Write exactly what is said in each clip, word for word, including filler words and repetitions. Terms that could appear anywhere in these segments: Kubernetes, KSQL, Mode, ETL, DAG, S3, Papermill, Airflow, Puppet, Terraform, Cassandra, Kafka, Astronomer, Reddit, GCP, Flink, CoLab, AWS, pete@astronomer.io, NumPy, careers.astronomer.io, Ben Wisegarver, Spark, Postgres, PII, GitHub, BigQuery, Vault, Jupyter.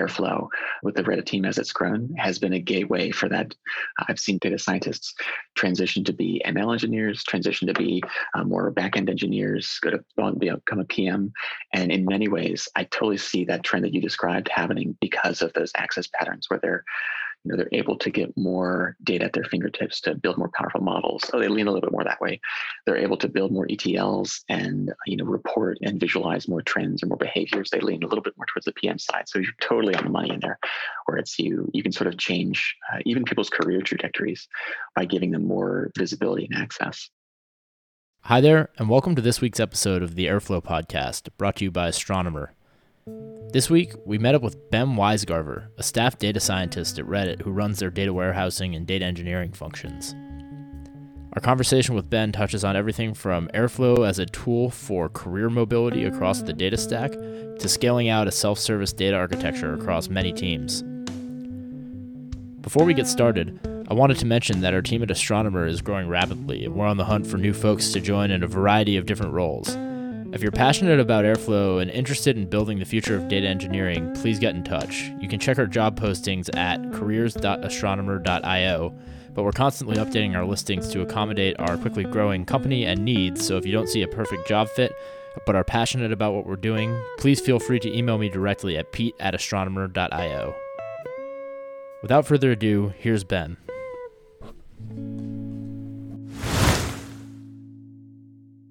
Airflow with the Reddit team as it's grown has been a gateway for that. I've seen data scientists transition to be M L engineers, transition to be uh, more backend engineers, go to become a P M. And in many ways, I totally see that trend that you described happening because of those access patterns where they're You know, they're able to get more data at their fingertips to build more powerful models. So they lean a little bit more that way. They're able to build more E T Ls and, you know, report and visualize more trends and more behaviors. They lean a little bit more towards the P M side. So you're totally on the money in there, where it's you, you can sort of change uh, even people's career trajectories by giving them more visibility and access. Hi there, and welcome to this week's episode of the Airflow podcast, brought to you by Astronomer. This week, we met up with Ben Wisegarver, a staff data scientist at Reddit who runs their data warehousing and data engineering functions. Our conversation with Ben touches on everything from Airflow as a tool for career mobility across the data stack to scaling out a self-service data architecture across many teams. Before we get started, I wanted to mention that our team at Astronomer is growing rapidly, and we're on the hunt for new folks to join in a variety of different roles. If you're passionate about Airflow and interested in building the future of data engineering, please get in touch. You can check our job postings at careers dot astronomer dot io, but we're constantly updating our listings to accommodate our quickly growing company and needs, so if you don't see a perfect job fit but are passionate about what we're doing, please feel free to email me directly at pete at astronomer dot io. Without further ado, here's Ben.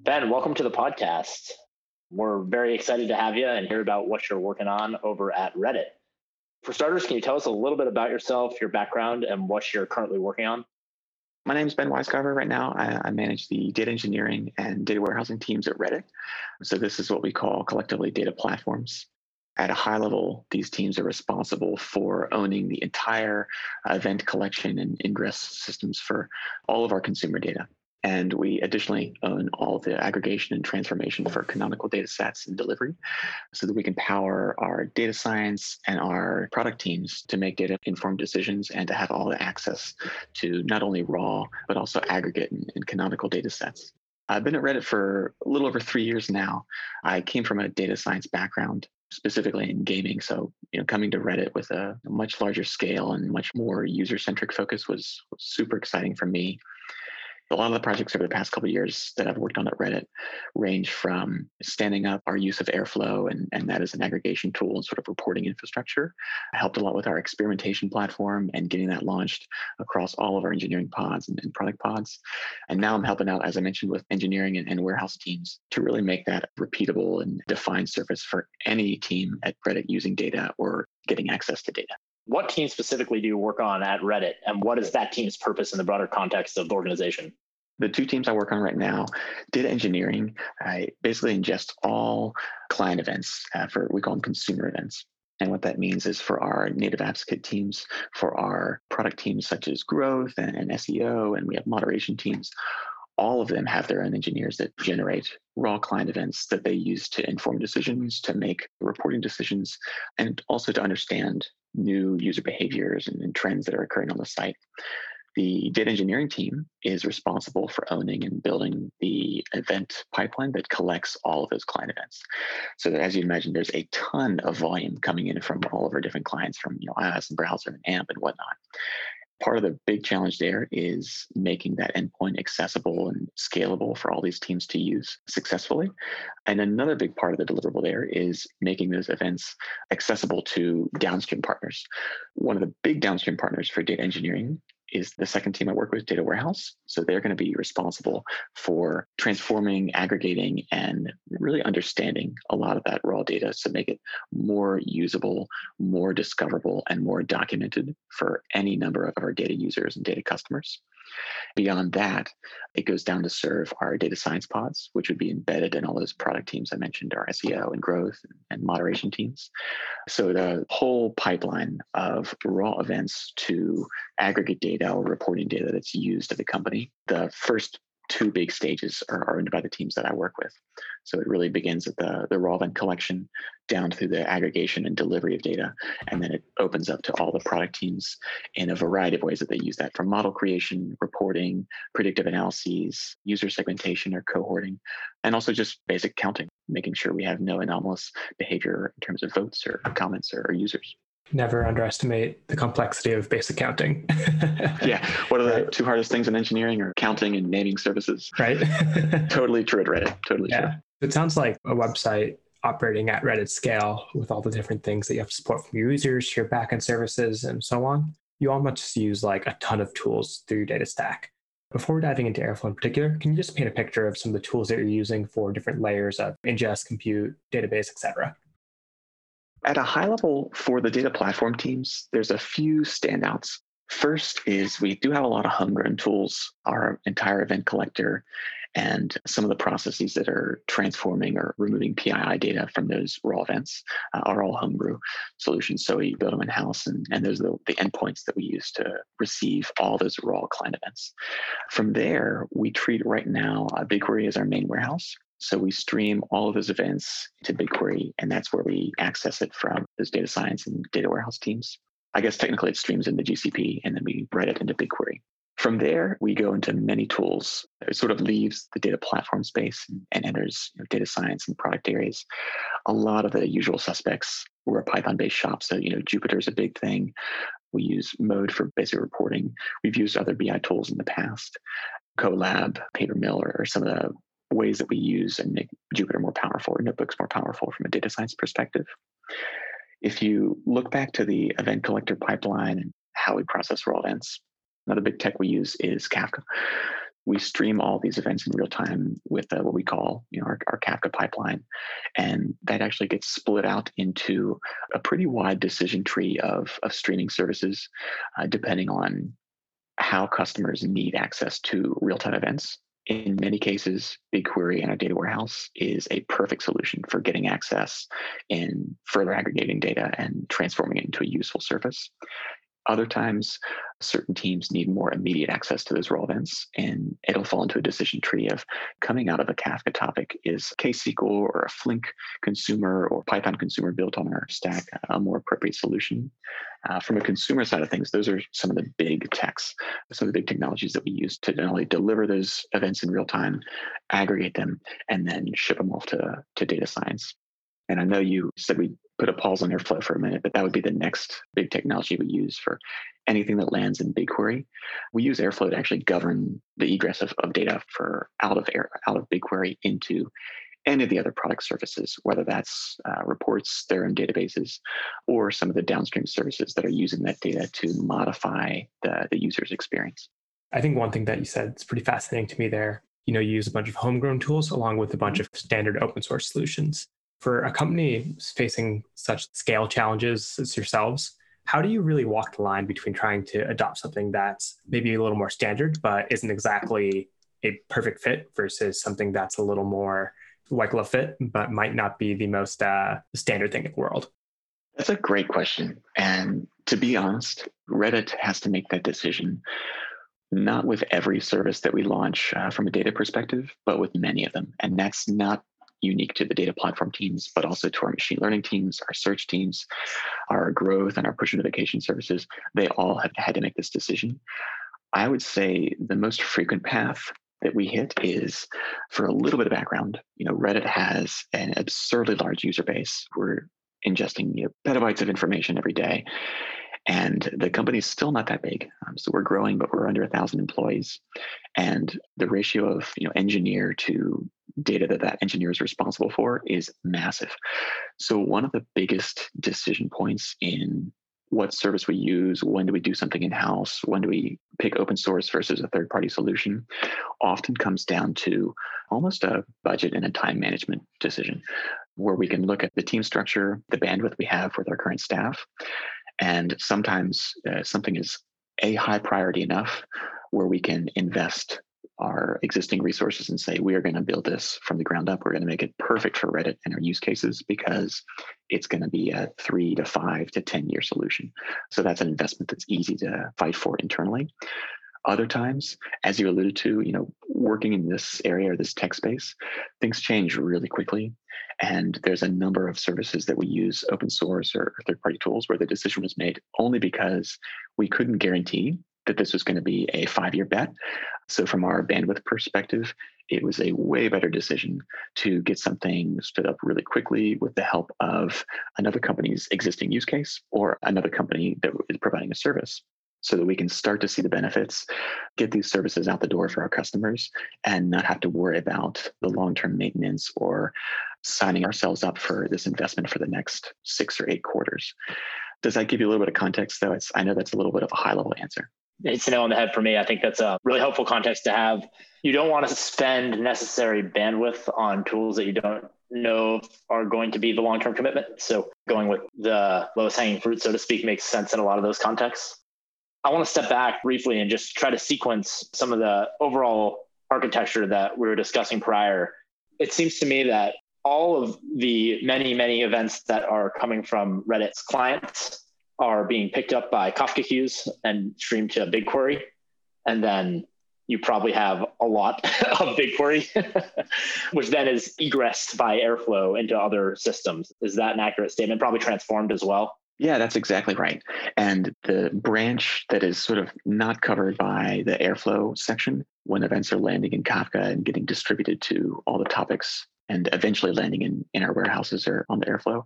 Ben, welcome to the podcast. We're very excited to have you and hear about what you're working on over at Reddit. For starters, can you tell us a little bit about yourself, your background, and what you're currently working on? My name is Ben Wisegarver. Right now, I, I manage the data engineering and data warehousing teams at Reddit. So this is what we call collectively data platforms. At a high level, these teams are responsible for owning the entire event collection and ingress systems for all of our consumer data. And we additionally own all the aggregation and transformation for canonical data sets and delivery so that we can power our data science and our product teams to make data-informed decisions and to have all the access to not only raw, but also aggregate and, and canonical data sets. I've been at Reddit for a little over three years now. I came from a data science background, specifically in gaming. So, you know, coming to Reddit with a much larger scale and much more user-centric focus was, was super exciting for me. A lot of the projects over the past couple of years that I've worked on at Reddit range from standing up our use of Airflow, and, and that is an aggregation tool and sort of reporting infrastructure. I helped a lot with our experimentation platform and getting that launched across all of our engineering pods and, and product pods. And now I'm helping out, as I mentioned, with engineering and, and warehouse teams to really make that repeatable and defined service for any team at Reddit using data or getting access to data. What team specifically do you work on at Reddit, and what is that team's purpose in the broader context of the organization? The two teams I work on right now, data engineering, I basically ingest all client events uh, for, we call them consumer events. And what that means is for our native apps kit teams, for our product teams such as growth and, and S E O, and we have moderation teams. All of them have their own engineers that generate raw client events that they use to inform decisions, to make reporting decisions, and also to understand new user behaviors and, and trends that are occurring on the site. The data engineering team is responsible for owning and building the event pipeline that collects all of those client events. So that, as you imagine, there's a ton of volume coming in from all of our different clients, from you know iOS and browser and AMP and whatnot. Part of the big challenge there is making that endpoint accessible and scalable for all these teams to use successfully. And another big part of the deliverable there is making those events accessible to downstream partners. One of the big downstream partners for data engineering is the second team I work with, Data Warehouse. So they're going to be responsible for transforming, aggregating, and really understanding a lot of that raw data to make it more usable, more discoverable, and more documented for any number of our data users and data customers. Beyond that, it goes down to serve our data science pods, which would be embedded in all those product teams I mentioned, our S E O and growth and moderation teams. So the whole pipeline of raw events to aggregate data or reporting data that's used at the company, the first two big stages are owned by the teams that I work with. So it really begins at the, the raw event collection down through the aggregation and delivery of data. And then it opens up to all the product teams in a variety of ways that they use that, from model creation, reporting, predictive analyses, user segmentation or cohorting, and also just basic counting, making sure we have no anomalous behavior in terms of votes or comments or, or users. never underestimate the complexity of basic counting. Yeah. What are the right. two hardest things in engineering are counting and naming services. Right. Totally true at Reddit. Totally yeah. true. It sounds like a website operating at Reddit scale with all the different things that you have to support from your users, your backend services, and so on. You all must use like a ton of tools through your data stack. Before diving into Airflow in particular, can you just paint a picture of some of the tools that you're using for different layers of ingest, compute, database, et cetera? At a high level for the data platform teams, there's a few standouts. First is we do have a lot of homegrown tools, our entire event collector, and some of the processes that are transforming or removing P I I data from those raw events uh, are all homebrew solutions. So we build them in-house, and, and those are the, the endpoints that we use to receive all those raw client events. From there, we treat right now uh, BigQuery as our main warehouse. So we stream all of those events to BigQuery, and that's where we access it from those data science and data warehouse teams. I guess technically it streams into G C P, and then we write it into BigQuery. From there, we go into many tools. It sort of leaves the data platform space and enters you know, data science and product areas. A lot of the usual suspects. We're a Python-based shop, so you know Jupyter is a big thing. We use Mode for basic reporting. We've used other B I tools in the past. CoLab, Papermill are some of the ways that we use and make Jupyter more powerful or notebooks more powerful from a data science perspective. If you look back to the event collector pipeline and how we process raw events, another big tech we use is Kafka. We stream all these events in real time with uh, what we call you know, our, our Kafka pipeline. And that actually gets split out into a pretty wide decision tree of, of streaming services, uh, depending on how customers need access to real-time events. In many cases, BigQuery and our data warehouse is a perfect solution for getting access and further aggregating data and transforming it into a useful service. Other times, certain teams need more immediate access to those raw events, and it'll fall into a decision tree of coming out of a Kafka topic is K S Q L or a Flink consumer or Python consumer built on our stack a more appropriate solution. Uh, from a consumer side of things, those are some of the big techs, some of the big technologies that we use to not only deliver those events in real time, aggregate them, and then ship them off to, to data science. And I know you said we put a pause on Airflow for a minute, but that would be the next big technology we use for anything that lands in BigQuery. We use Airflow to actually govern the egress of, of data for out of Air, out of BigQuery into any of the other product services, whether that's uh, reports, their own databases, or some of the downstream services that are using that data to modify the, the user's experience. I think one thing that you said is pretty fascinating to me there. You know, you use a bunch of homegrown tools along with a bunch of standard open source solutions. For a company facing such scale challenges as yourselves, how do you really walk the line between trying to adopt something that's maybe a little more standard, but isn't exactly a perfect fit versus something that's a little more white glove fit, but might not be the most uh, standard thing in the world? That's a great question. And to be honest, Reddit has to make that decision, not with every service that we launch uh, from a data perspective, but with many of them. And that's not unique to the data platform teams, but also to our machine learning teams, our search teams, our growth, and our push notification services. They all have had to make this decision. I would say the most frequent path that we hit is, for a little bit of background, you know, Reddit has an absurdly large user base. We're ingesting you know, petabytes of information every day, and the company is still not that big. Um, so we're growing, but we're under a thousand employees, and the ratio of you know engineer to data that that engineer is responsible for is massive. So one of the biggest decision points in what service we use, when do we do something in-house, when do we pick open source versus a third-party solution, often comes down to almost a budget and a time management decision, where we can look at the team structure, the bandwidth we have with our current staff, and sometimes uh, something is a high priority enough where we can invest our existing resources and say, we are going to build this from the ground up. We're going to make it perfect for Reddit and our use cases because it's going to be a three to five to ten year solution. So that's an investment that's easy to fight for internally. Other times, as you alluded to, you know, working in this area or this tech space, things change really quickly. And there's a number of services that we use, open source or third-party tools, where the decision was made only because we couldn't guarantee that this was going to be a five year bet. So from our bandwidth perspective, it was a way better decision to get something stood up really quickly with the help of another company's existing use case or another company that is providing a service, so that we can start to see the benefits, get these services out the door for our customers, and not have to worry about the long-term maintenance or signing ourselves up for this investment for the next six or eight quarters. Does that give you a little bit of context, though? It's, I know that's a little bit of a high-level answer. It's a nail on the head for me. I think that's a really helpful context to have. You don't want to spend necessary bandwidth on tools that you don't know are going to be the long-term commitment. So going with the lowest hanging fruit, so to speak, makes sense in a lot of those contexts. I want to step back briefly and just try to sequence some of the overall architecture that we were discussing prior. It seems to me that all of the many, many events that are coming from Reddit's clients are being picked up by Kafka queues and streamed to BigQuery. And then you probably have a lot of BigQuery, which then is egressed by Airflow into other systems. Is that an accurate statement? Probably transformed as well. Yeah, that's exactly right. And the branch that is sort of not covered by the Airflow section, when events are landing in Kafka and getting distributed to all the topics and eventually landing in, in our warehouses or on the Airflow,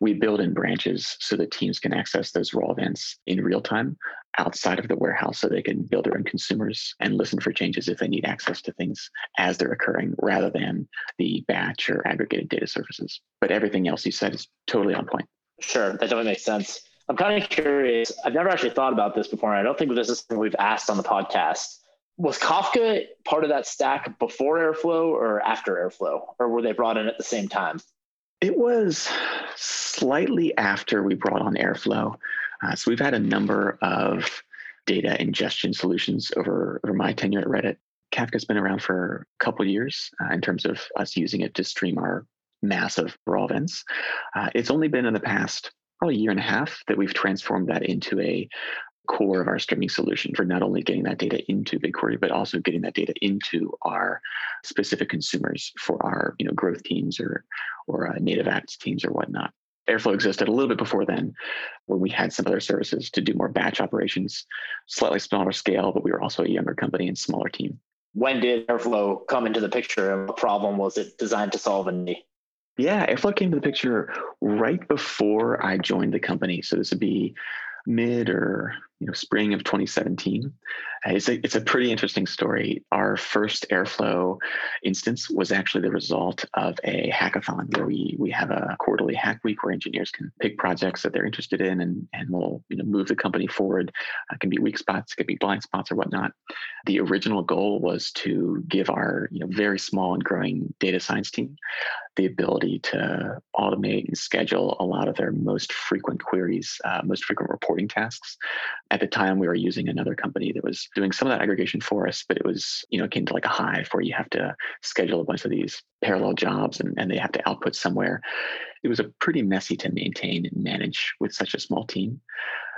we build in branches so that teams can access those raw events in real time outside of the warehouse, so they can build their own consumers and listen for changes if they need access to things as they're occurring, rather than the batch or aggregated data services. But everything else you said is totally on point. Sure, that totally makes sense. I'm kind of curious. I've never actually thought about this before, and I don't think this is something we've asked on the podcast. Was Kafka part of that stack before Airflow or after Airflow, or were they brought in at the same time? It was slightly after we brought on Airflow. Uh, so we've had a number of data ingestion solutions over, over my tenure at Reddit. Kafka's been around for a couple of years uh, in terms of us using it to stream our massive raw events. Uh, it's only been in the past probably year and a half that we've transformed that into a core of our streaming solution for not only getting that data into BigQuery, but also getting that data into our specific consumers for our you know growth teams or or uh, native apps teams or whatnot. Airflow existed a little bit before then, when we had some other services to do more batch operations, slightly smaller scale, but we were also a younger company and smaller team. When did Airflow come into the picture, and what problem was it designed to solve? And the Yeah, Airflow came to the picture right before I joined the company. So this would be mid or you know spring of twenty seventeen. It's a, it's a pretty interesting story. Our first Airflow instance was actually the result of a hackathon, where we we have a quarterly hack week where engineers can pick projects that they're interested in, and and we'll you know move the company forward. Uh, it can be weak spots, it could be blind spots or whatnot. The original goal was to give our you know very small and growing data science team the ability to automate and schedule a lot of their most frequent queries, uh, most frequent reporting tasks. At the time, we were using another company that was doing some of that aggregation for us, but it was, you know, it came to like a hive where you have to schedule a bunch of these parallel jobs and, and they have to output somewhere. It was a pretty messy to maintain and manage with such a small team.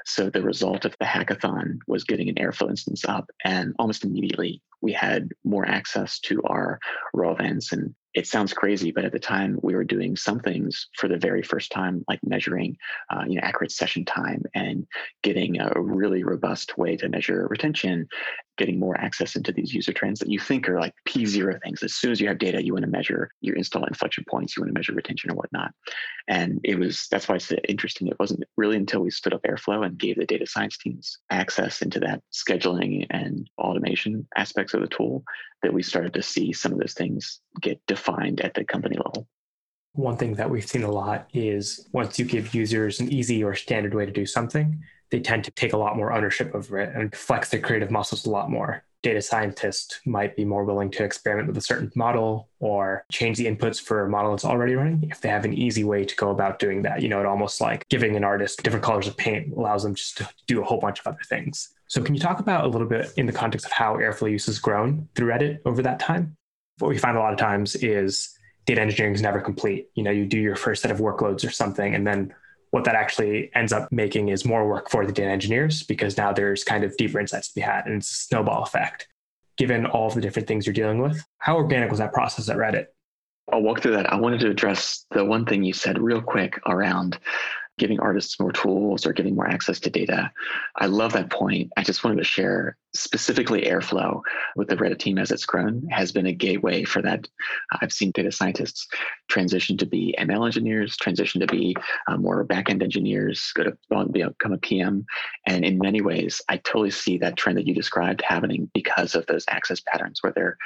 So the result of the hackathon was getting an Airflow instance up, and almost immediately we had more access to our raw events. And it sounds crazy, but at the time we were doing some things for the very first time, like measuring uh, you know, accurate session time and getting a really robust way to measure retention, getting more access into these user trends that you think are like P zero things. As soon as you have data, you want to measure your install inflection points, you want to measure retention or whatnot. And it was, that's why it's interesting. It wasn't really until we stood up Airflow and gave the data science teams access into that scheduling and automation aspects of the tool that we started to see some of those things get defined at the company level. One thing that we've seen a lot is once you give users an easy or standard way to do something, they tend to take a lot more ownership over it and flex their creative muscles a lot more. Data scientists might be more willing to experiment with a certain model or change the inputs for a model that's already running if they have an easy way to go about doing that. You know, it almost like giving an artist different colors of paint allows them just to do a whole bunch of other things. So can you talk about a little bit in the context of how Airflow use has grown through Reddit over that time? What we find a lot of times is data engineering is never complete. You know, you do your first set of workloads or something, and then what that actually ends up making is more work for the data engineers, because now there's kind of deeper insights to be had, and it's a snowball effect. Given all of the different things you're dealing with, how organic was that process at Reddit? I'll walk through that. I wanted to address the one thing you said real quick around giving artists more tools or giving more access to data. I love that point. I just wanted to share specifically Airflow with the Reddit team as it's grown has been a gateway for that. I've seen data scientists transition to be M L engineers, transition to be uh, more backend engineers, go to become a P M. And in many ways, I totally see that trend that you described happening because of those access patterns where they're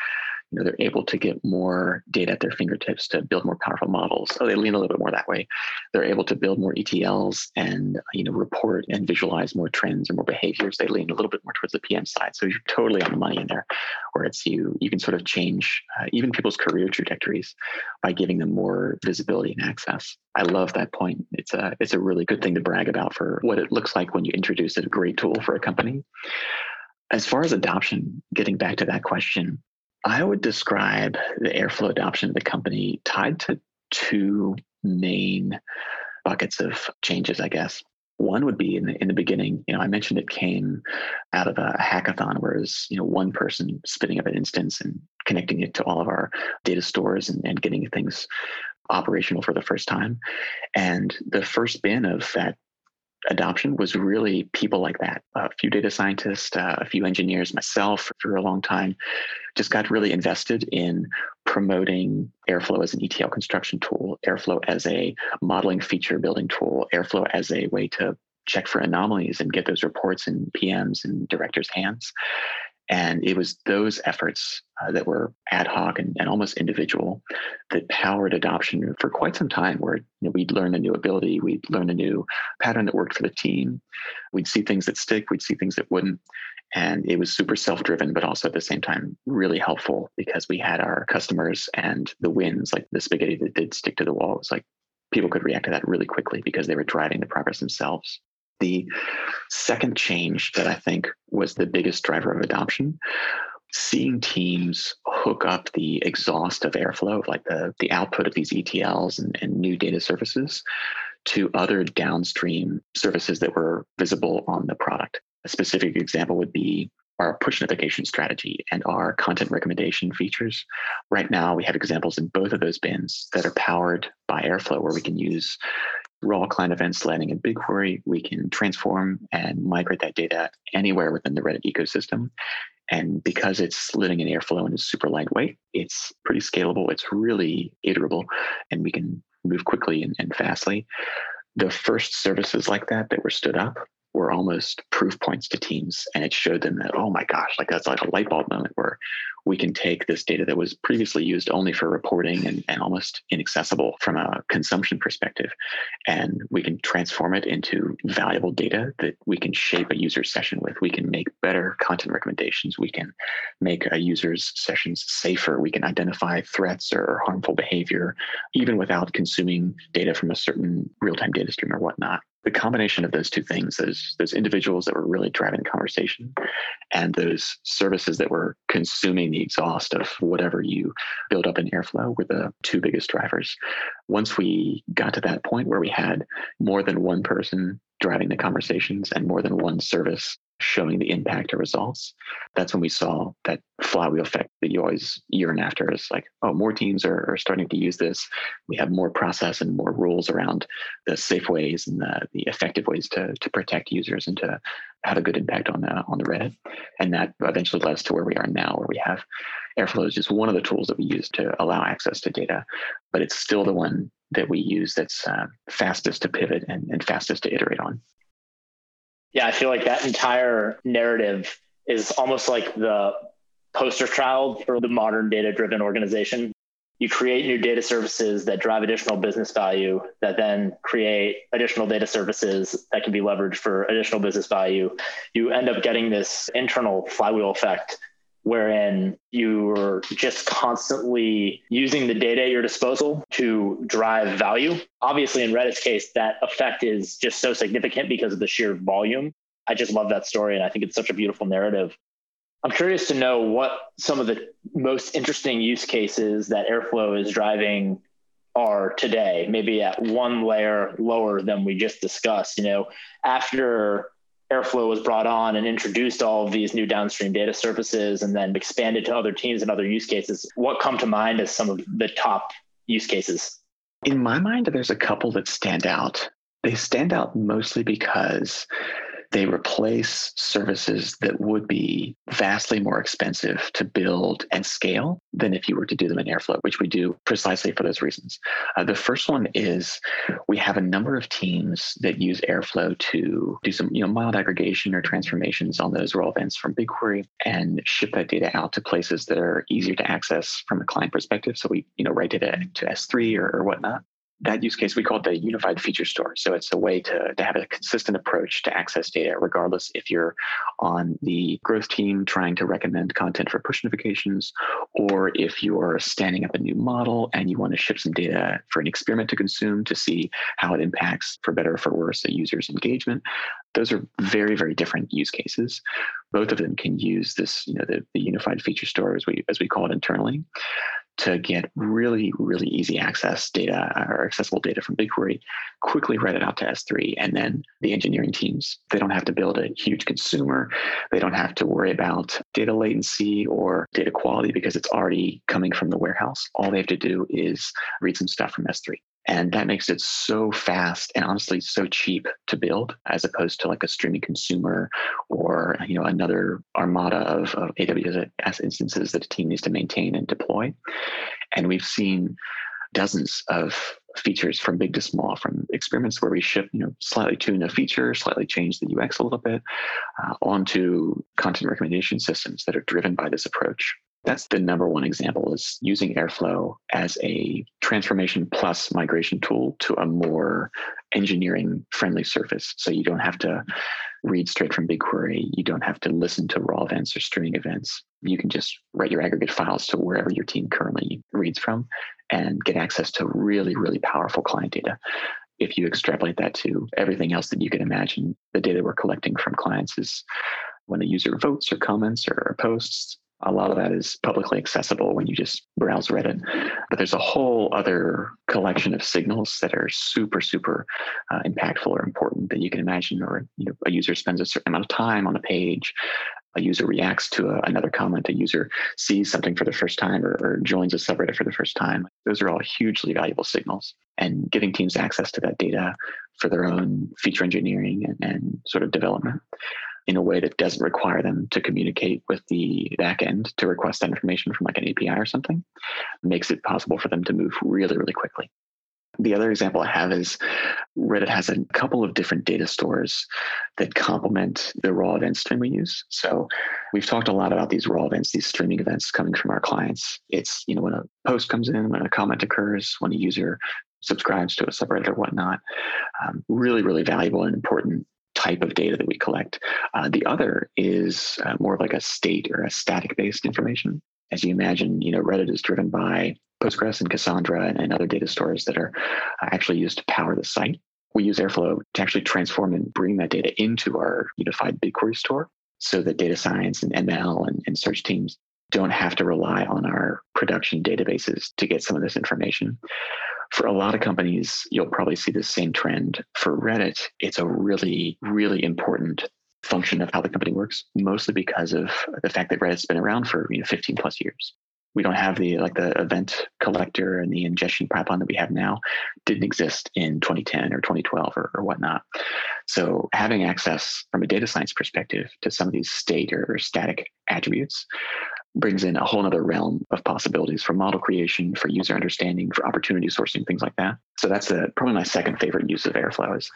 You know, they're able to get more data at their fingertips to build more powerful models. So they lean a little bit more that way. They're able to build more E T Ls and, you know, report and visualize more trends and more behaviors. They lean a little bit more towards the P M side. So you're totally on the money in there, where it's you, you can sort of change uh, even people's career trajectories by giving them more visibility and access. I love that point. It's a, it's a really good thing to brag about for what it looks like when you introduce a great tool for a company. As far as adoption, getting back to that question, I would describe the Airflow adoption of the company tied to two main buckets of changes, I guess. One would be in the, in the beginning, you know, I mentioned it came out of a hackathon, where it was, you know, one person spinning up an instance and connecting it to all of our data stores and, and getting things operational for the first time. And the first bin of that adoption was really people like that. A few data scientists, uh, a few engineers, myself for a long time, just got really invested in promoting Airflow as an E T L construction tool, Airflow as a modeling feature building tool, Airflow as a way to check for anomalies and get those reports in P M's and directors' hands. And it was those efforts uh, that were ad hoc and, and almost individual that powered adoption for quite some time, where, you know, we'd learn a new ability, we'd learn a new pattern that worked for the team. We'd see things that stick, we'd see things that wouldn't. And it was super self-driven, but also at the same time, really helpful, because we had our customers and the wins, like the spaghetti that did stick to the wall. It was like people could react to that really quickly because they were driving the progress themselves. The second change that I think was the biggest driver of adoption, seeing teams hook up the exhaust of Airflow, like the, the output of these E T Ls and, and new data services, to other downstream services that were visible on the product. A specific example would be our push notification strategy and our content recommendation features. Right now, we have examples in both of those bins that are powered by Airflow, where we can use raw client events landing in BigQuery. We can transform and migrate that data anywhere within the Reddit ecosystem. And because it's living in Airflow and is super lightweight, it's pretty scalable. It's really iterable, and we can move quickly and, and fastly. The first services like that that were stood up were almost proof points to teams. And it showed them that, oh my gosh, like that's like a light bulb moment, where we can take this data that was previously used only for reporting and, and almost inaccessible from a consumption perspective, and we can transform it into valuable data that we can shape a user session with. We can make better content recommendations. We can make a user's sessions safer. We can identify threats or harmful behavior, even without consuming data from a certain real-time data stream or whatnot. The combination of those two things, those, those individuals that were really driving the conversation and those services that were consuming the exhaust of whatever you build up in Airflow, were the two biggest drivers. Once we got to that point where we had more than one person driving the conversations and more than one service showing the impact or results, that's when we saw that flywheel effect that you always yearn after. Is like, oh, more teams are, are starting to use this. We have more process and more rules around the safe ways and the, the effective ways to, to protect users and to have a good impact on the, on the Reddit. And that eventually led us to where we are now, where we have Airflow is just one of the tools that we use to allow access to data, but it's still the one that we use that's uh, fastest to pivot and, and fastest to iterate on. Yeah, I feel like that entire narrative is almost like the poster child for the modern data-driven organization. You create new data services that drive additional business value, that then create additional data services that can be leveraged for additional business value. You end up getting this internal flywheel effect, wherein you're just constantly using the data at your disposal to drive value. Obviously, in Reddit's case, that effect is just so significant because of the sheer volume. I just love that story, and I think it's such a beautiful narrative. I'm curious to know what some of the most interesting use cases that Airflow is driving are today, maybe at one layer lower than we just discussed. You know, after Airflow was brought on and introduced all of these new downstream data services and then expanded to other teams and other use cases, what come to mind as some of the top use cases? In my mind, there's a couple that stand out. They stand out mostly because they replace services that would be vastly more expensive to build and scale than if you were to do them in Airflow, which we do precisely for those reasons. Uh, the first one is we have a number of teams that use Airflow to do some, you know, mild aggregation or transformations on those raw events from BigQuery and ship that data out to places that are easier to access from a client perspective. So we, you know, write data to S three or, or whatnot. That use case, we call it the unified feature store. So it's a way to, to have a consistent approach to access data, regardless if you're on the growth team trying to recommend content for push notifications, or if you're standing up a new model and you want to ship some data for an experiment to consume to see how it impacts, for better or for worse, a user's engagement. Those are very, very different use cases. Both of them can use this, you know, the, the unified feature store, as we as we call it internally, to get really, really easy access data or accessible data from BigQuery, quickly write it out to S three. And then the engineering teams, they don't have to build a huge consumer. They don't have to worry about data latency or data quality because it's already coming from the warehouse. All they have to do is read some stuff from S three. And that makes it so fast and honestly so cheap to build, as opposed to like a streaming consumer or, you know, another armada of, of A W S instances that a team needs to maintain and deploy. And we've seen dozens of features from big to small, from experiments where we ship, you know, slightly tune a feature, slightly change the U X a little bit, uh, onto content recommendation systems that are driven by this approach. That's the number one example, is using Airflow as a transformation plus migration tool to a more engineering-friendly surface. So you don't have to read straight from BigQuery. You don't have to listen to raw events or streaming events. You can just write your aggregate files to wherever your team currently reads from and get access to really, really powerful client data. If you extrapolate that to everything else that you can imagine, the data we're collecting from clients is when a user votes or comments or posts. A lot of that is publicly accessible when you just browse Reddit. But there's a whole other collection of signals that are super, super uh, impactful or important that you can imagine. Or, you know, a user spends a certain amount of time on a page, a user reacts to a, another comment, a user sees something for the first time or, or joins a subreddit for the first time. Those are all hugely valuable signals. And giving teams access to that data for their own feature engineering and, and sort of development, in a way that doesn't require them to communicate with the back end to request that information from like an A P I or something, makes it possible for them to move really, really quickly. The other example I have is Reddit has a couple of different data stores that complement the raw event stream we use. So we've talked a lot about these raw events, these streaming events coming from our clients. It's, you know, when a post comes in, when a comment occurs, when a user subscribes to a subreddit or whatnot, um, really, really valuable and important type of data that we collect. Uh, the other is uh, more of like a state or a static-based information. As you imagine, you know, Reddit is driven by Postgres and Cassandra and, and other data stores that are uh, actually used to power the site. We use Airflow to actually transform and bring that data into our unified BigQuery store so that data science and M L and, and search teams don't have to rely on our production databases to get some of this information. For a lot of companies, you'll probably see the same trend. For Reddit, it's a really, really important function of how the company works, mostly because of the fact that Reddit's been around for, you know, fifteen plus years. We don't have the like the event collector and the ingestion pipeline that we have now. Didn't exist in twenty ten or twenty twelve or, or whatnot. So having access from a data science perspective to some of these state or, or static attributes brings in a whole other realm of possibilities for model creation, for user understanding, for opportunity sourcing, things like that. So that's a, probably my second favorite use of Airflow is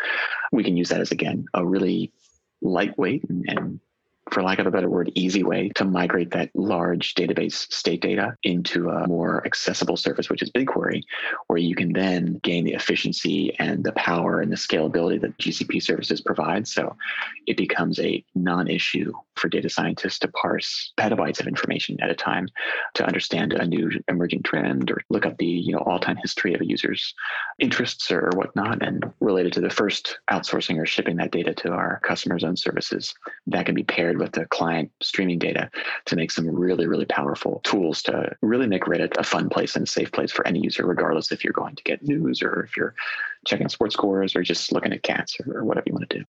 we can use that as, again, a really lightweight and, and for lack of a better word, easy way to migrate that large database state data into a more accessible service, which is BigQuery, where you can then gain the efficiency and the power and the scalability that G C P services provide. So it becomes a non-issue for data scientists to parse petabytes of information at a time to understand a new emerging trend or look up the, you know, all-time history of a user's interests or whatnot. And related to the first, outsourcing or shipping that data to our customers' own services, that can be paired with the client streaming data to make some really, really powerful tools to really make Reddit a fun place and a safe place for any user, regardless if you're going to get news or if you're checking sports scores or just looking at cats or whatever you want to do.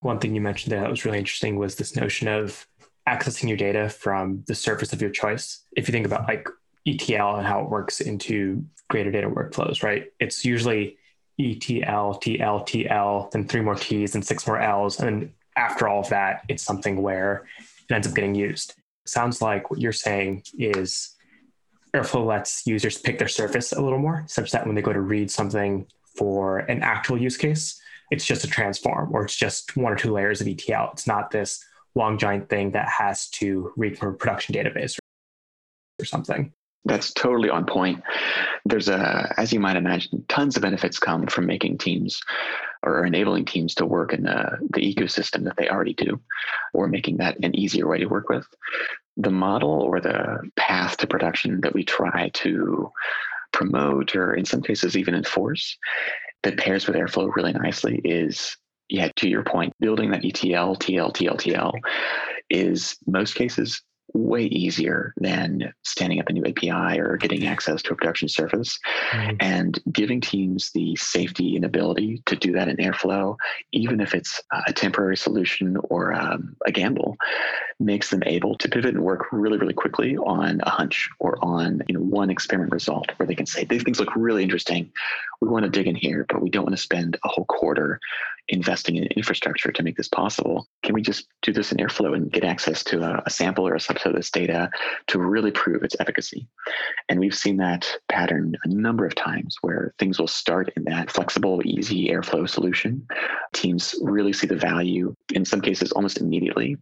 One thing you mentioned there that was really interesting was this notion of accessing your data from the surface of your choice. If you think about like E T L and how it works into greater data workflows, right? It's usually E T L, T L, T L, then three more T's and six more L's. And then after all of that, it's something where it ends up getting used. It sounds like what you're saying is Airflow lets users pick their surface a little more, such that when they go to read something for an actual use case, it's just a transform, or it's just one or two layers of E T L. It's not this long, giant thing that has to read from a production database or something. That's totally on point. There's a, as you might imagine, tons of benefits come from making teams or enabling teams to work in the, the ecosystem that they already do, or making that an easier way to work with. The model or the path to production that we try to promote, or in some cases even enforce, that pairs with Airflow really nicely is, yeah, to your point, building that E T L, T L, T L, T L is most cases way easier than standing up a new A P I or getting access to a production surface. Mm-hmm. And giving teams the safety and ability to do that in Airflow, even if it's a temporary solution or um, a gamble, makes them able to pivot and work really, really quickly on a hunch or on you know, one experiment result where they can say, these things look really interesting. We want to dig in here, but we don't want to spend a whole quarter investing in infrastructure to make this possible. Can we just do this in Airflow and get access to a, a sample or a subset of this data to really prove its efficacy? And we've seen that pattern a number of times where things will start in that flexible, easy Airflow solution. Teams really see the value, in some cases almost immediately,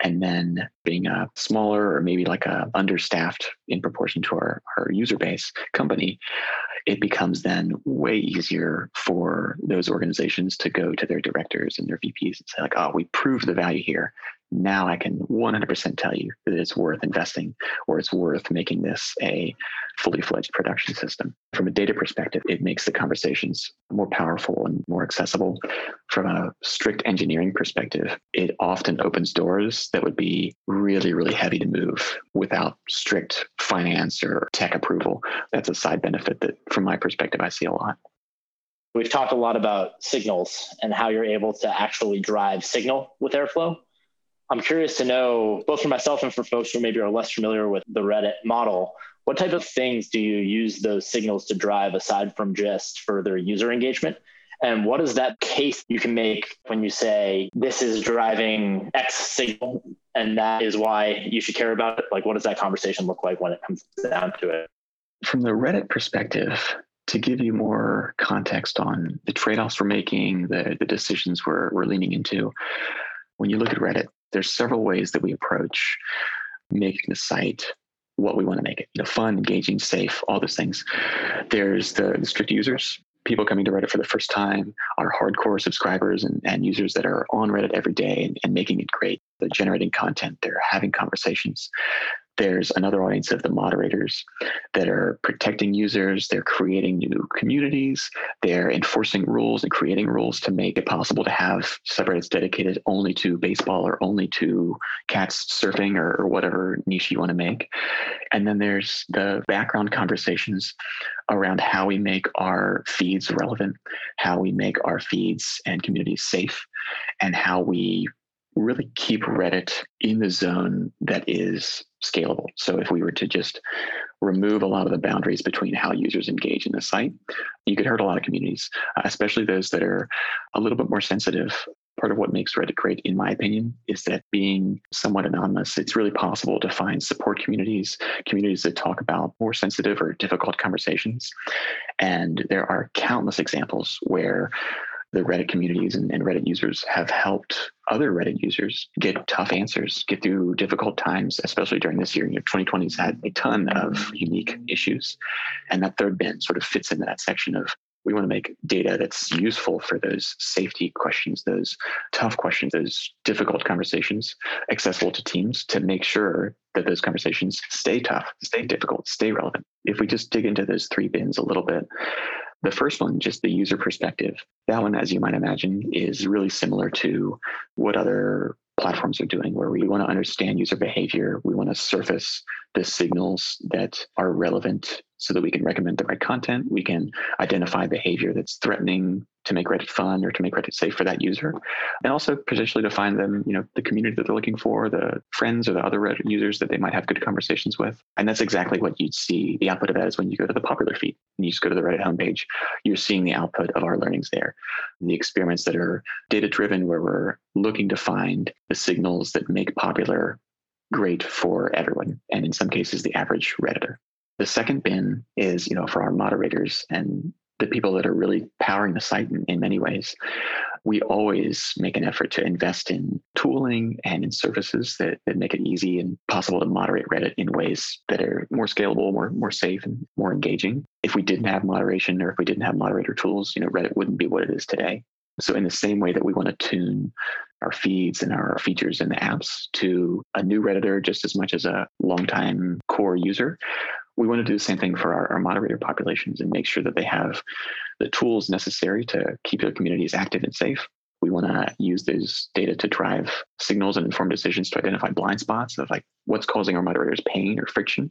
and then being a smaller or maybe like a understaffed in proportion to our, our user base company, it becomes then way easier for those organizations to go to their directors and their V Ps and say like, oh, we proved the value here. Now I can one hundred percent tell you that it's worth investing, or it's worth making this a fully fledged production system. From a data perspective, it makes the conversations more powerful and more accessible. From a strict engineering perspective, it often opens doors that would be really, really heavy to move without strict finance or tech approval. That's a side benefit that, from my perspective, I see a lot. We've talked a lot about signals and how you're able to actually drive signal with Airflow. I'm curious to know, both for myself and for folks who maybe are less familiar with the Reddit model, what type of things do you use those signals to drive aside from just further user engagement? And what is that case you can make when you say, this is driving X signal, and that is why you should care about it? Like, what does that conversation look like when it comes down to it? From the Reddit perspective, to give you more context on the trade-offs we're making, the, the decisions we're, we're leaning into, when you look at Reddit, there's several ways that we approach making the site what we want to make it. You know, fun, engaging, safe, all those things. There's the, the strict users, people coming to Reddit for the first time, our hardcore subscribers and, and users that are on Reddit every day and, and making it great. They're generating content, they're having conversations. There's another audience of the moderators that are protecting users. They're creating new communities. They're enforcing rules and creating rules to make it possible to have subreddits dedicated only to baseball or only to cats surfing or, or whatever niche you want to make. And then there's the background conversations around how we make our feeds relevant, how we make our feeds and communities safe, and how we really keep Reddit in the zone that is scalable. So if we were to just remove a lot of the boundaries between how users engage in the site, you could hurt a lot of communities, especially those that are a little bit more sensitive. Part of what makes Reddit great, in my opinion, is that being somewhat anonymous, it's really possible to find support communities, communities that talk about more sensitive or difficult conversations. And there are countless examples where the Reddit communities and, and Reddit users have helped other Reddit users get tough answers, get through difficult times, especially during this year. You know, twenty twenty's had a ton of unique issues. And that third bin sort of fits into that section of, we want to make data that's useful for those safety questions, those tough questions, those difficult conversations, accessible to teams to make sure that those conversations stay tough, stay difficult, stay relevant. If we just dig into those three bins a little bit, the first one, just the user perspective, that one, as you might imagine, is really similar to what other platforms are doing, where we want to understand user behavior. We want to surface the signals that are relevant so that we can recommend the right content. We can identify behavior that's threatening to make Reddit fun or to make Reddit safe for that user, and also potentially to find them, you know, the community that they're looking for, the friends or the other Reddit users that they might have good conversations with. And that's exactly what you'd see. The output of that is when you go to the popular feed and you just go to the Reddit homepage, you're seeing the output of our learnings there. And the experiments that are data-driven, where we're looking to find the signals that make popular great for everyone, and in some cases, the average Redditor. The second bin is, you know, for our moderators and the people that are really powering the site in, in many ways. We always make an effort to invest in tooling and in services that, that make it easy and possible to moderate Reddit in ways that are more scalable, more, more safe, and more engaging. If we didn't have moderation or if we didn't have moderator tools, you know, Reddit wouldn't be what it is today. So in the same way that we want to tune our feeds and our features and the apps to a new Redditor just as much as a longtime core user, we want to do the same thing for our, our moderator populations and make sure that they have the tools necessary to keep their communities active and safe. We want to use those data to drive signals and inform decisions to identify blind spots of like what's causing our moderators pain or friction.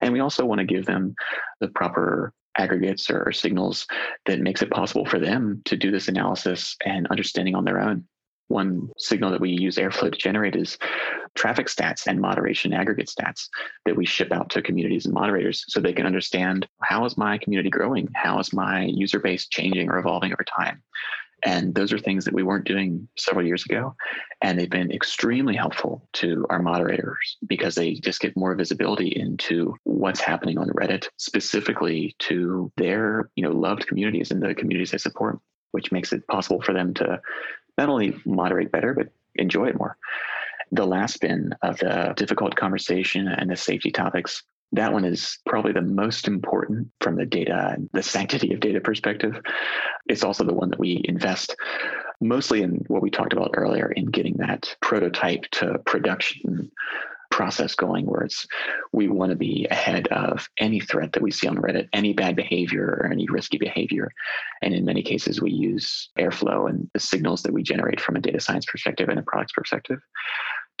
And we also want to give them the proper aggregates or signals that makes it possible for them to do this analysis and understanding on their own. One signal that we use Airflow to generate is traffic stats and moderation aggregate stats that we ship out to communities and moderators so they can understand, how is my community growing? How is my user base changing or evolving over time? And those are things that we weren't doing several years ago. And they've been extremely helpful to our moderators because they just get more visibility into what's happening on Reddit, specifically to their, you know, loved communities and the communities they support, which makes it possible for them to not only moderate better, but enjoy it more. The last bin of the difficult conversation and the safety topics, that one is probably the most important from the data and the sanctity of data perspective. It's also the one that we invest mostly in what we talked about earlier in getting that prototype to production process going, where it's, we want to be ahead of any threat that we see on Reddit, any bad behavior or any risky behavior. And in many cases, we use Airflow and the signals that we generate from a data science perspective and a products perspective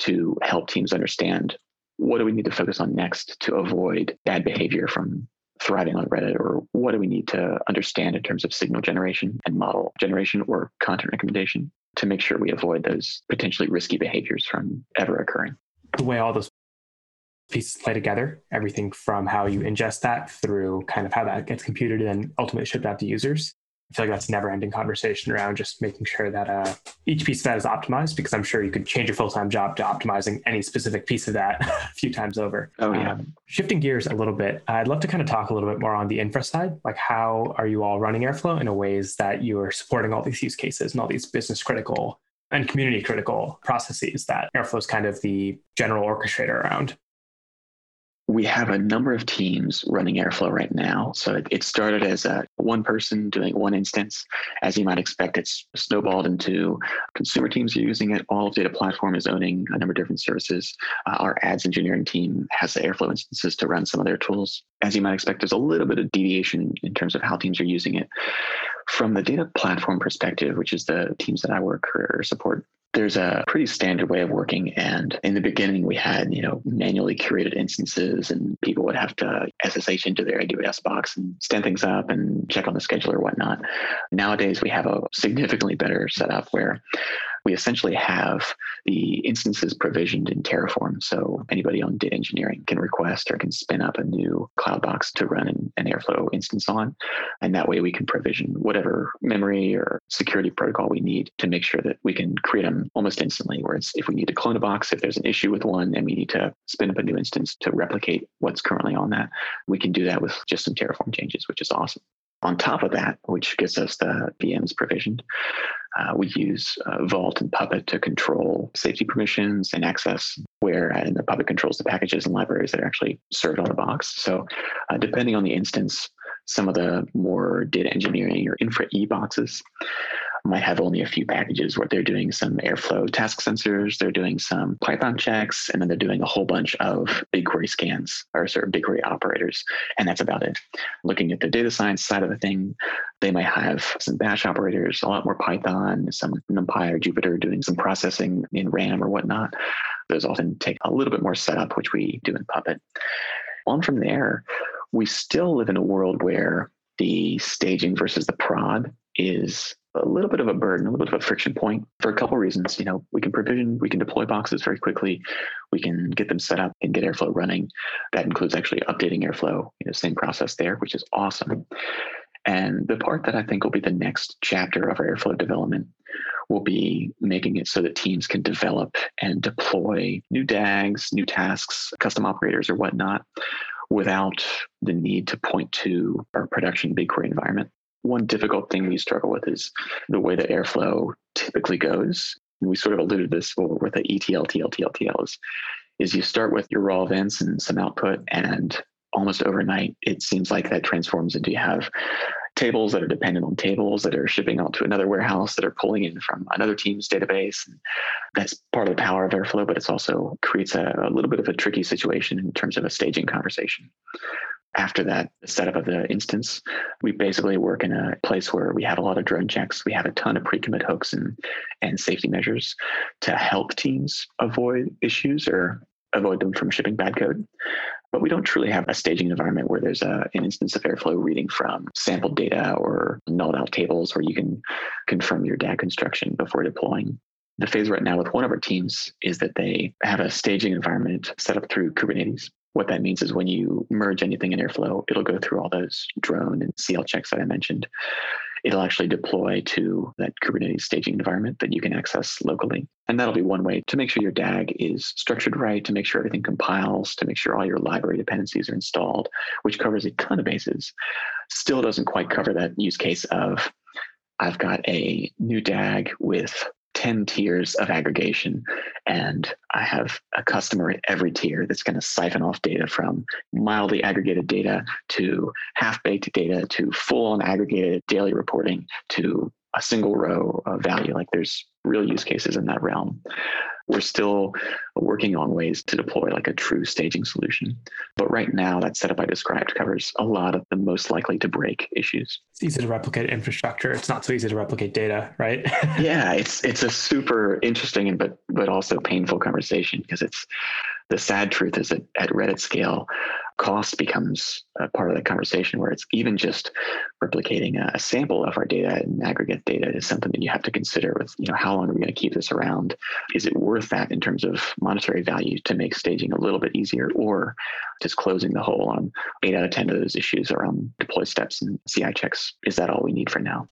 to help teams understand, what do we need to focus on next to avoid bad behavior from thriving on Reddit, or what do we need to understand in terms of signal generation and model generation or content recommendation to make sure we avoid those potentially risky behaviors from ever occurring. The way all those pieces play together, everything from how you ingest that through kind of how that gets computed and ultimately shipped out to users. I feel like that's a never-ending conversation around just making sure that uh, each piece of that is optimized, because I'm sure you could change your full-time job to optimizing any specific piece of that a few times over. Oh, yeah. Um, shifting gears a little bit, I'd love to kind of talk a little bit more on the infra side. Like, how are you all running Airflow in a ways that you are supporting all these use cases and all these business-critical and community-critical processes that Airflow is kind of the general orchestrator around? We have a number of teams running Airflow right now. So it, it started as a one person doing one instance. As you might expect, it's snowballed into consumer teams using it. All of Data Platform is owning a number of different services. Uh, our ads engineering team has the Airflow instances to run some of their tools. As you might expect, there's a little bit of deviation in terms of how teams are using it. From the Data Platform perspective, which is the teams that I work or support, there's a pretty standard way of working. And in the beginning, we had, you know, manually curated instances, and people would have to S S H into their A W S box and stand things up and check on the schedule or whatnot. Nowadays, we have a significantly better setup where we essentially have the instances provisioned in Terraform. So anybody on data engineering can request or can spin up a new cloud box to run an, an Airflow instance on. And that way we can provision whatever memory or security protocol we need to make sure that we can create them almost instantly, where it's, if we need to clone a box, if there's an issue with one and we need to spin up a new instance to replicate what's currently on that, we can do that with just some Terraform changes, which is awesome. On top of that, which gives us the V Ms provisioned, uh, we use uh, Vault and Puppet to control safety permissions and access, where and the Puppet controls the packages and libraries that are actually served on the box. So uh, depending on the instance, some of the more data engineering or infra E boxes might have only a few packages where they're doing some Airflow task sensors, they're doing some Python checks, and then they're doing a whole bunch of BigQuery scans or sort of BigQuery operators, and that's about it. Looking at the data science side of the thing, they might have some bash operators, a lot more Python, some NumPy or Jupyter doing some processing in RAM or whatnot. Those often take a little bit more setup, which we do in Puppet. On from there, we still live in a world where the staging versus the prod is a little bit of a burden, a little bit of a friction point for a couple reasons. You know, we can provision, we can deploy boxes very quickly. We can get them set up and get Airflow running. That includes actually updating Airflow, you know, same process there, which is awesome. And the part that I think will be the next chapter of our Airflow development will be making it so that teams can develop and deploy new D A Gs, new tasks, custom operators or whatnot, without the need to point to our production BigQuery environment. One difficult thing we struggle with is the way that Airflow typically goes. And we sort of alluded to this with the E T L, T L, T L, T Ls, is you start with your raw events and some output, and almost overnight, it seems like that transforms into you have tables that are dependent on tables that are shipping out to another warehouse that are pulling in from another team's database. And that's part of the power of Airflow, but it also creates a, a little bit of a tricky situation in terms of a staging conversation. After that setup of the instance, we basically work in a place where we have a lot of drone checks. We have a ton of pre-commit hooks and, and safety measures to help teams avoid issues or avoid them from shipping bad code. But we don't truly have a staging environment where there's a, an instance of Airflow reading from sample data or nulled out tables where you can confirm your D A G construction before deploying. The phase right now with one of our teams is that they have a staging environment set up through Kubernetes. What that means is when you merge anything in Airflow, it'll go through all those drone and C L checks that I mentioned. It'll actually deploy to that Kubernetes staging environment that you can access locally. And that'll be one way to make sure your D A G is structured right, to make sure everything compiles, to make sure all your library dependencies are installed, which covers a ton of bases. Still doesn't quite cover that use case of, I've got a new D A G with ten tiers of aggregation, and I have a customer at every tier that's going to siphon off data from mildly aggregated data to half-baked data to full-on aggregated daily reporting to a single row of value. Like, there's real use cases in that realm. We're still working on ways to deploy like a true staging solution. But right now, that setup I described covers a lot of the most likely to break issues. It's easy to replicate infrastructure. It's not so easy to replicate data, right? Yeah, it's it's a super interesting and but but also painful conversation, because it's the sad truth is that at Reddit scale, cost becomes a part of the conversation, where it's even just replicating a sample of our data and aggregate data is something that you have to consider with, you know, how long are we going to keep this around? Is it worth that in terms of monetary value to make staging a little bit easier, or just closing the hole on eight out of ten of those issues around deploy steps and C I checks? Is that all we need for now?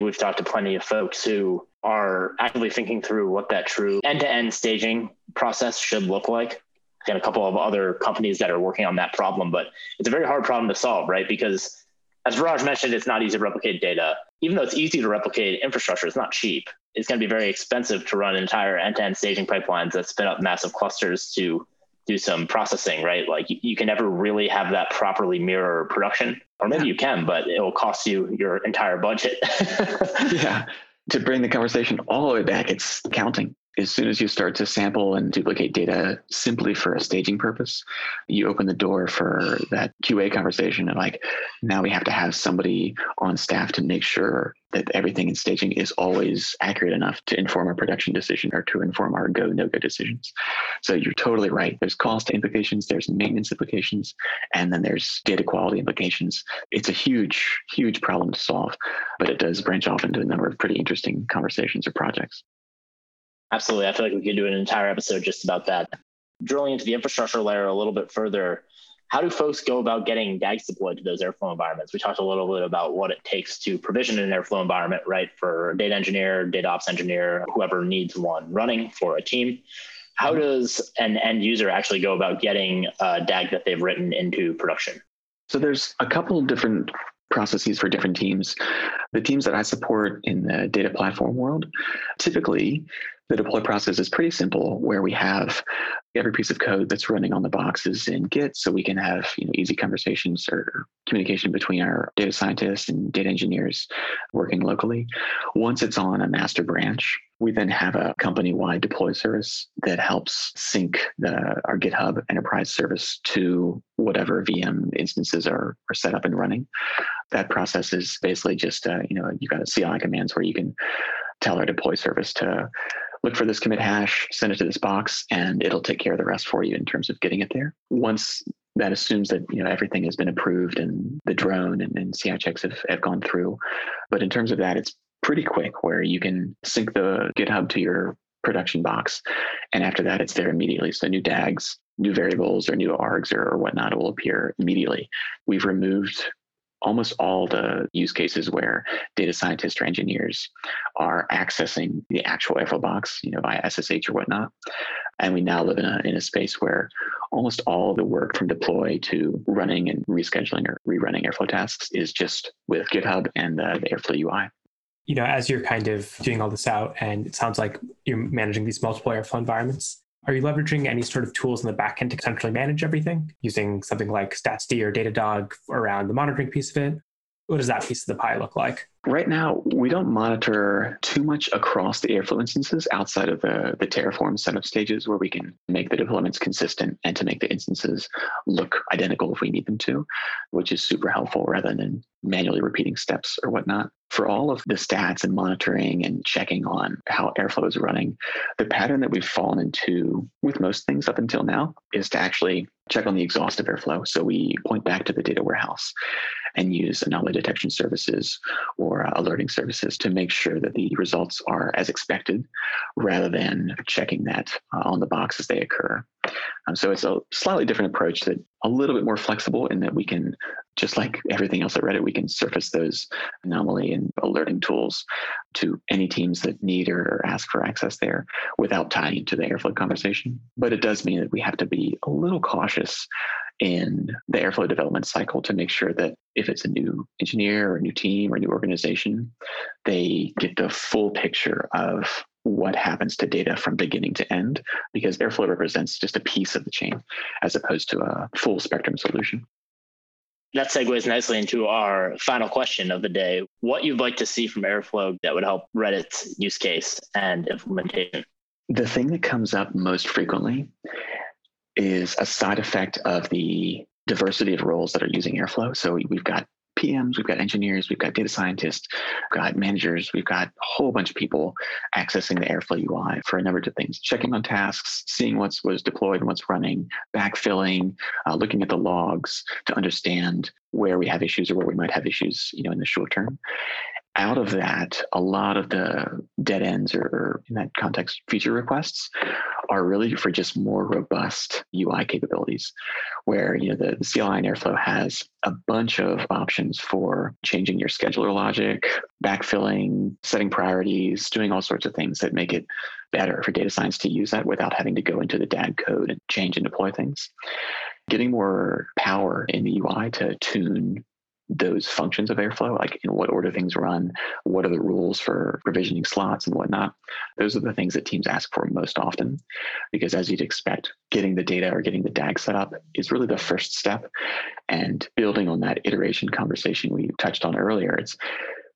We've talked to plenty of folks who are actively thinking through what that true end-to-end staging process should look like. And a couple of other companies that are working on that problem, but it's a very hard problem to solve, right? Because as Raj mentioned, it's not easy to replicate data. Even though it's easy to replicate infrastructure, it's not cheap. It's going to be very expensive to run entire end-to-end staging pipelines that spin up massive clusters to do some processing, right? Like, you can never really have that properly mirror production, or maybe you can, but it will cost you your entire budget. Yeah. To bring the conversation all the way back, it's counting. As soon as you start to sample and duplicate data simply for a staging purpose, you open the door for that Q A conversation of, like, now we have to have somebody on staff to make sure that everything in staging is always accurate enough to inform our production decision or to inform our go, no-go decisions. So you're totally right. There's cost implications, there's maintenance implications, and then there's data quality implications. It's a huge, huge problem to solve, but it does branch off into a number of pretty interesting conversations or projects. Absolutely. I feel like we could do an entire episode just about that. Drilling into the infrastructure layer a little bit further, how do folks go about getting D A Gs deployed to those Airflow environments? We talked a little bit about what it takes to provision an Airflow environment, right? For a data engineer, data ops engineer, whoever needs one running for a team. How does an end user actually go about getting a D A G that they've written into production? So there's a couple of different processes for different teams. The teams that I support in the data platform world, typically the deploy process is pretty simple, where we have every piece of code that's running on the boxes in Git, so we can have, you know, easy conversations or communication between our data scientists and data engineers working locally. Once it's on a master branch, we then have a company-wide deploy service that helps sync the, our GitHub enterprise service to whatever V M instances are, are set up and running. That process is basically just, uh, you know, you've got a C L I commands where you can tell our deploy service to look for this commit hash, send it to this box, and it'll take care of the rest for you in terms of getting it there. Once that assumes that, you know, everything has been approved and the drone and, and C I checks have, have gone through. But in terms of that, it's pretty quick where you can sync the GitHub to your production box. And after that, it's there immediately. So new D A Gs, new variables, or new args or, or whatnot will appear immediately. We've removed almost all the use cases where data scientists or engineers are accessing the actual Airflow box, you know, via S S H or whatnot. And we now live in a, in a space where almost all the work from deploy to running and rescheduling or rerunning Airflow tasks is just with GitHub and the, the Airflow U I. You know, as you're kind of doing all this out, and it sounds like you're managing these multiple Airflow environments, are you leveraging any sort of tools in the backend to centrally manage everything using something like StatsD or Datadog around the monitoring piece of it? What does that piece of the pie look like? Right now, we don't monitor too much across the Airflow instances outside of the, the Terraform setup stages where we can make the deployments consistent and to make the instances look identical if we need them to, which is super helpful rather than manually repeating steps or whatnot. For all of the stats and monitoring and checking on how Airflow is running, the pattern that we've fallen into with most things up until now is to actually check on the exhaust of Airflow. So we point back to the data warehouse and use anomaly detection services or uh, alerting services to make sure that the results are as expected rather than checking that uh, on the box as they occur. Um, so it's a slightly different approach that a little bit more flexible in that we can, just like everything else at Reddit, we can surface those anomaly and alerting tools to any teams that need or ask for access there without tying into the Airflow conversation. But it does mean that we have to be a little cautious in the Airflow development cycle to make sure that if it's a new engineer or a new team or a new organization, they get the full picture of what happens to data from beginning to end, because Airflow represents just a piece of the chain as opposed to a full spectrum solution. That segues nicely into our final question of the day. What you'd like to see from Airflow that would help Reddit's use case and implementation? The thing that comes up most frequently is a side effect of the diversity of roles that are using Airflow. So we've got P Ms, we've got engineers, we've got data scientists, we've got managers, we've got a whole bunch of people accessing the Airflow U I for a number of things, checking on tasks, seeing what's was deployed and what's running, backfilling, uh, looking at the logs to understand where we have issues or where we might have issues, you know, in the short term. Out of that, a lot of the dead ends or, or in that context, feature requests are really for just more robust U I capabilities where, you know, the, the C L I in Airflow has a bunch of options for changing your scheduler logic, backfilling, setting priorities, doing all sorts of things that make it better for data science to use that without having to go into the D A G code and change and deploy things. Getting more power in the U I to tune those functions of Airflow, like in what order things run, what are the rules for provisioning slots and whatnot. Those are the things that teams ask for most often, because as you'd expect, getting the data or getting the D A G set up is really the first step. And building on that iteration conversation we touched on earlier, it's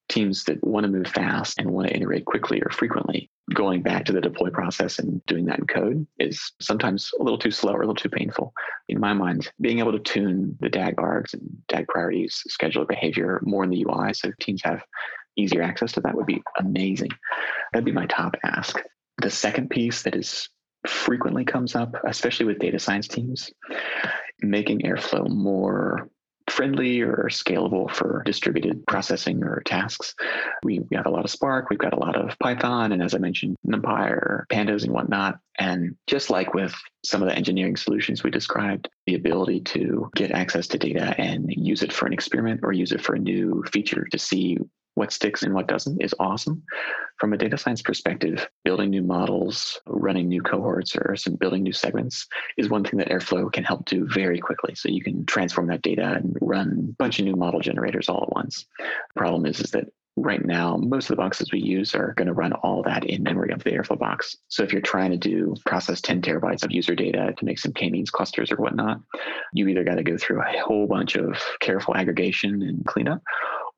teams that want to move fast and want to iterate quickly or frequently. Going back to the deploy process and doing that in code is sometimes a little too slow or a little too painful. In my mind, being able to tune the D A G args and D A G priorities, scheduler behavior more in the U I so teams have easier access to that would be amazing. That'd be my top ask. The second piece that is frequently comes up, especially with data science teams, making Airflow more friendly or scalable for distributed processing or tasks. We, we have a lot of Spark, we've got a lot of Python, and as I mentioned, NumPy or Pandas and whatnot. And just like with some of the engineering solutions we described, the ability to get access to data and use it for an experiment or use it for a new feature to see what sticks and what doesn't is awesome. From a data science perspective, building new models, running new cohorts, or some building new segments is one thing that Airflow can help do very quickly. So you can transform that data and run a bunch of new model generators all at once. The problem is, is that right now, most of the boxes we use are going to run all that in memory of the Airflow box. So if you're trying to do process ten terabytes of user data to make some k-means clusters or whatnot, you either got to go through a whole bunch of careful aggregation and cleanup,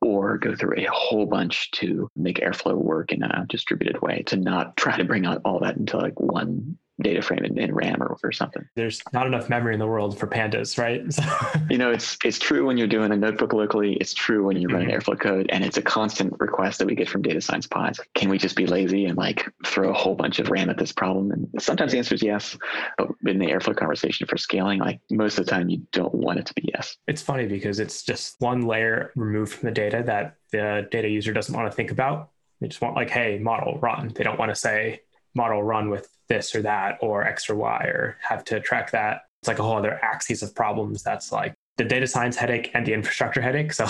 or go through a whole bunch to make Airflow work in a distributed way to not try to bring out all that into like one data frame in, in RAM or, or something. There's not enough memory in the world for pandas, right? So. You know, it's it's true when you're doing a notebook locally. It's true when you're running Airflow code. And it's a constant request that we get from data science pods. Can we just be lazy and like throw a whole bunch of RAM at this problem? And sometimes the answer is yes. But in the Airflow conversation for scaling, like most of the time, you don't want it to be yes. It's funny because it's just one layer removed from the data that the data user doesn't want to think about. They just want like, hey, model run. They don't want to say model run with this or that or X or Y or have to track that. It's like a whole other axis of problems. That's like the data science headache and the infrastructure headache. So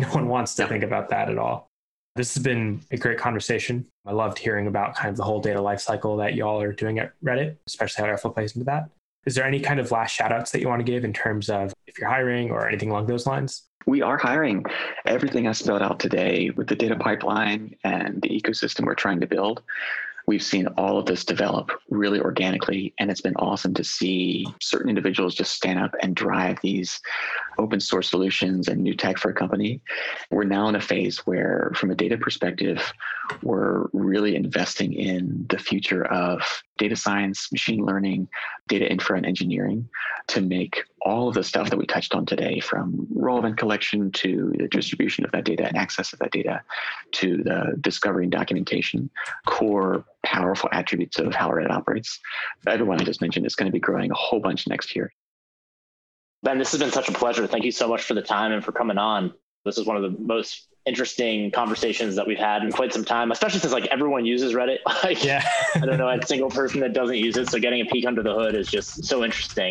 no one wants to think about that at all. This has been a great conversation. I loved hearing about kind of the whole data lifecycle that y'all are doing at Reddit, especially how Airflow plays into that. Is there any kind of last shout outs that you want to give in terms of if you're hiring or anything along those lines? We are hiring. Everything I spelled out today with the data pipeline and the ecosystem we're trying to build, we've seen all of this develop really organically. And it's been awesome to see certain individuals just stand up and drive these open source solutions and new tech for a company. We're now in a phase where, from a data perspective, we're really investing in the future of data science, machine learning, data infra, and engineering to make all of the stuff that we touched on today, from relevant collection to the distribution of that data and access of that data to the discovery and documentation, core powerful attributes of how Reddit operates. Everyone I just mentioned is going to be growing a whole bunch next year. Ben, this has been such a pleasure. Thank you so much for the time and for coming on. This is one of the most interesting conversations that we've had in quite some time, especially since like everyone uses Reddit. Like, yeah. I don't know a single person that doesn't use it. So getting a peek under the hood is just so interesting.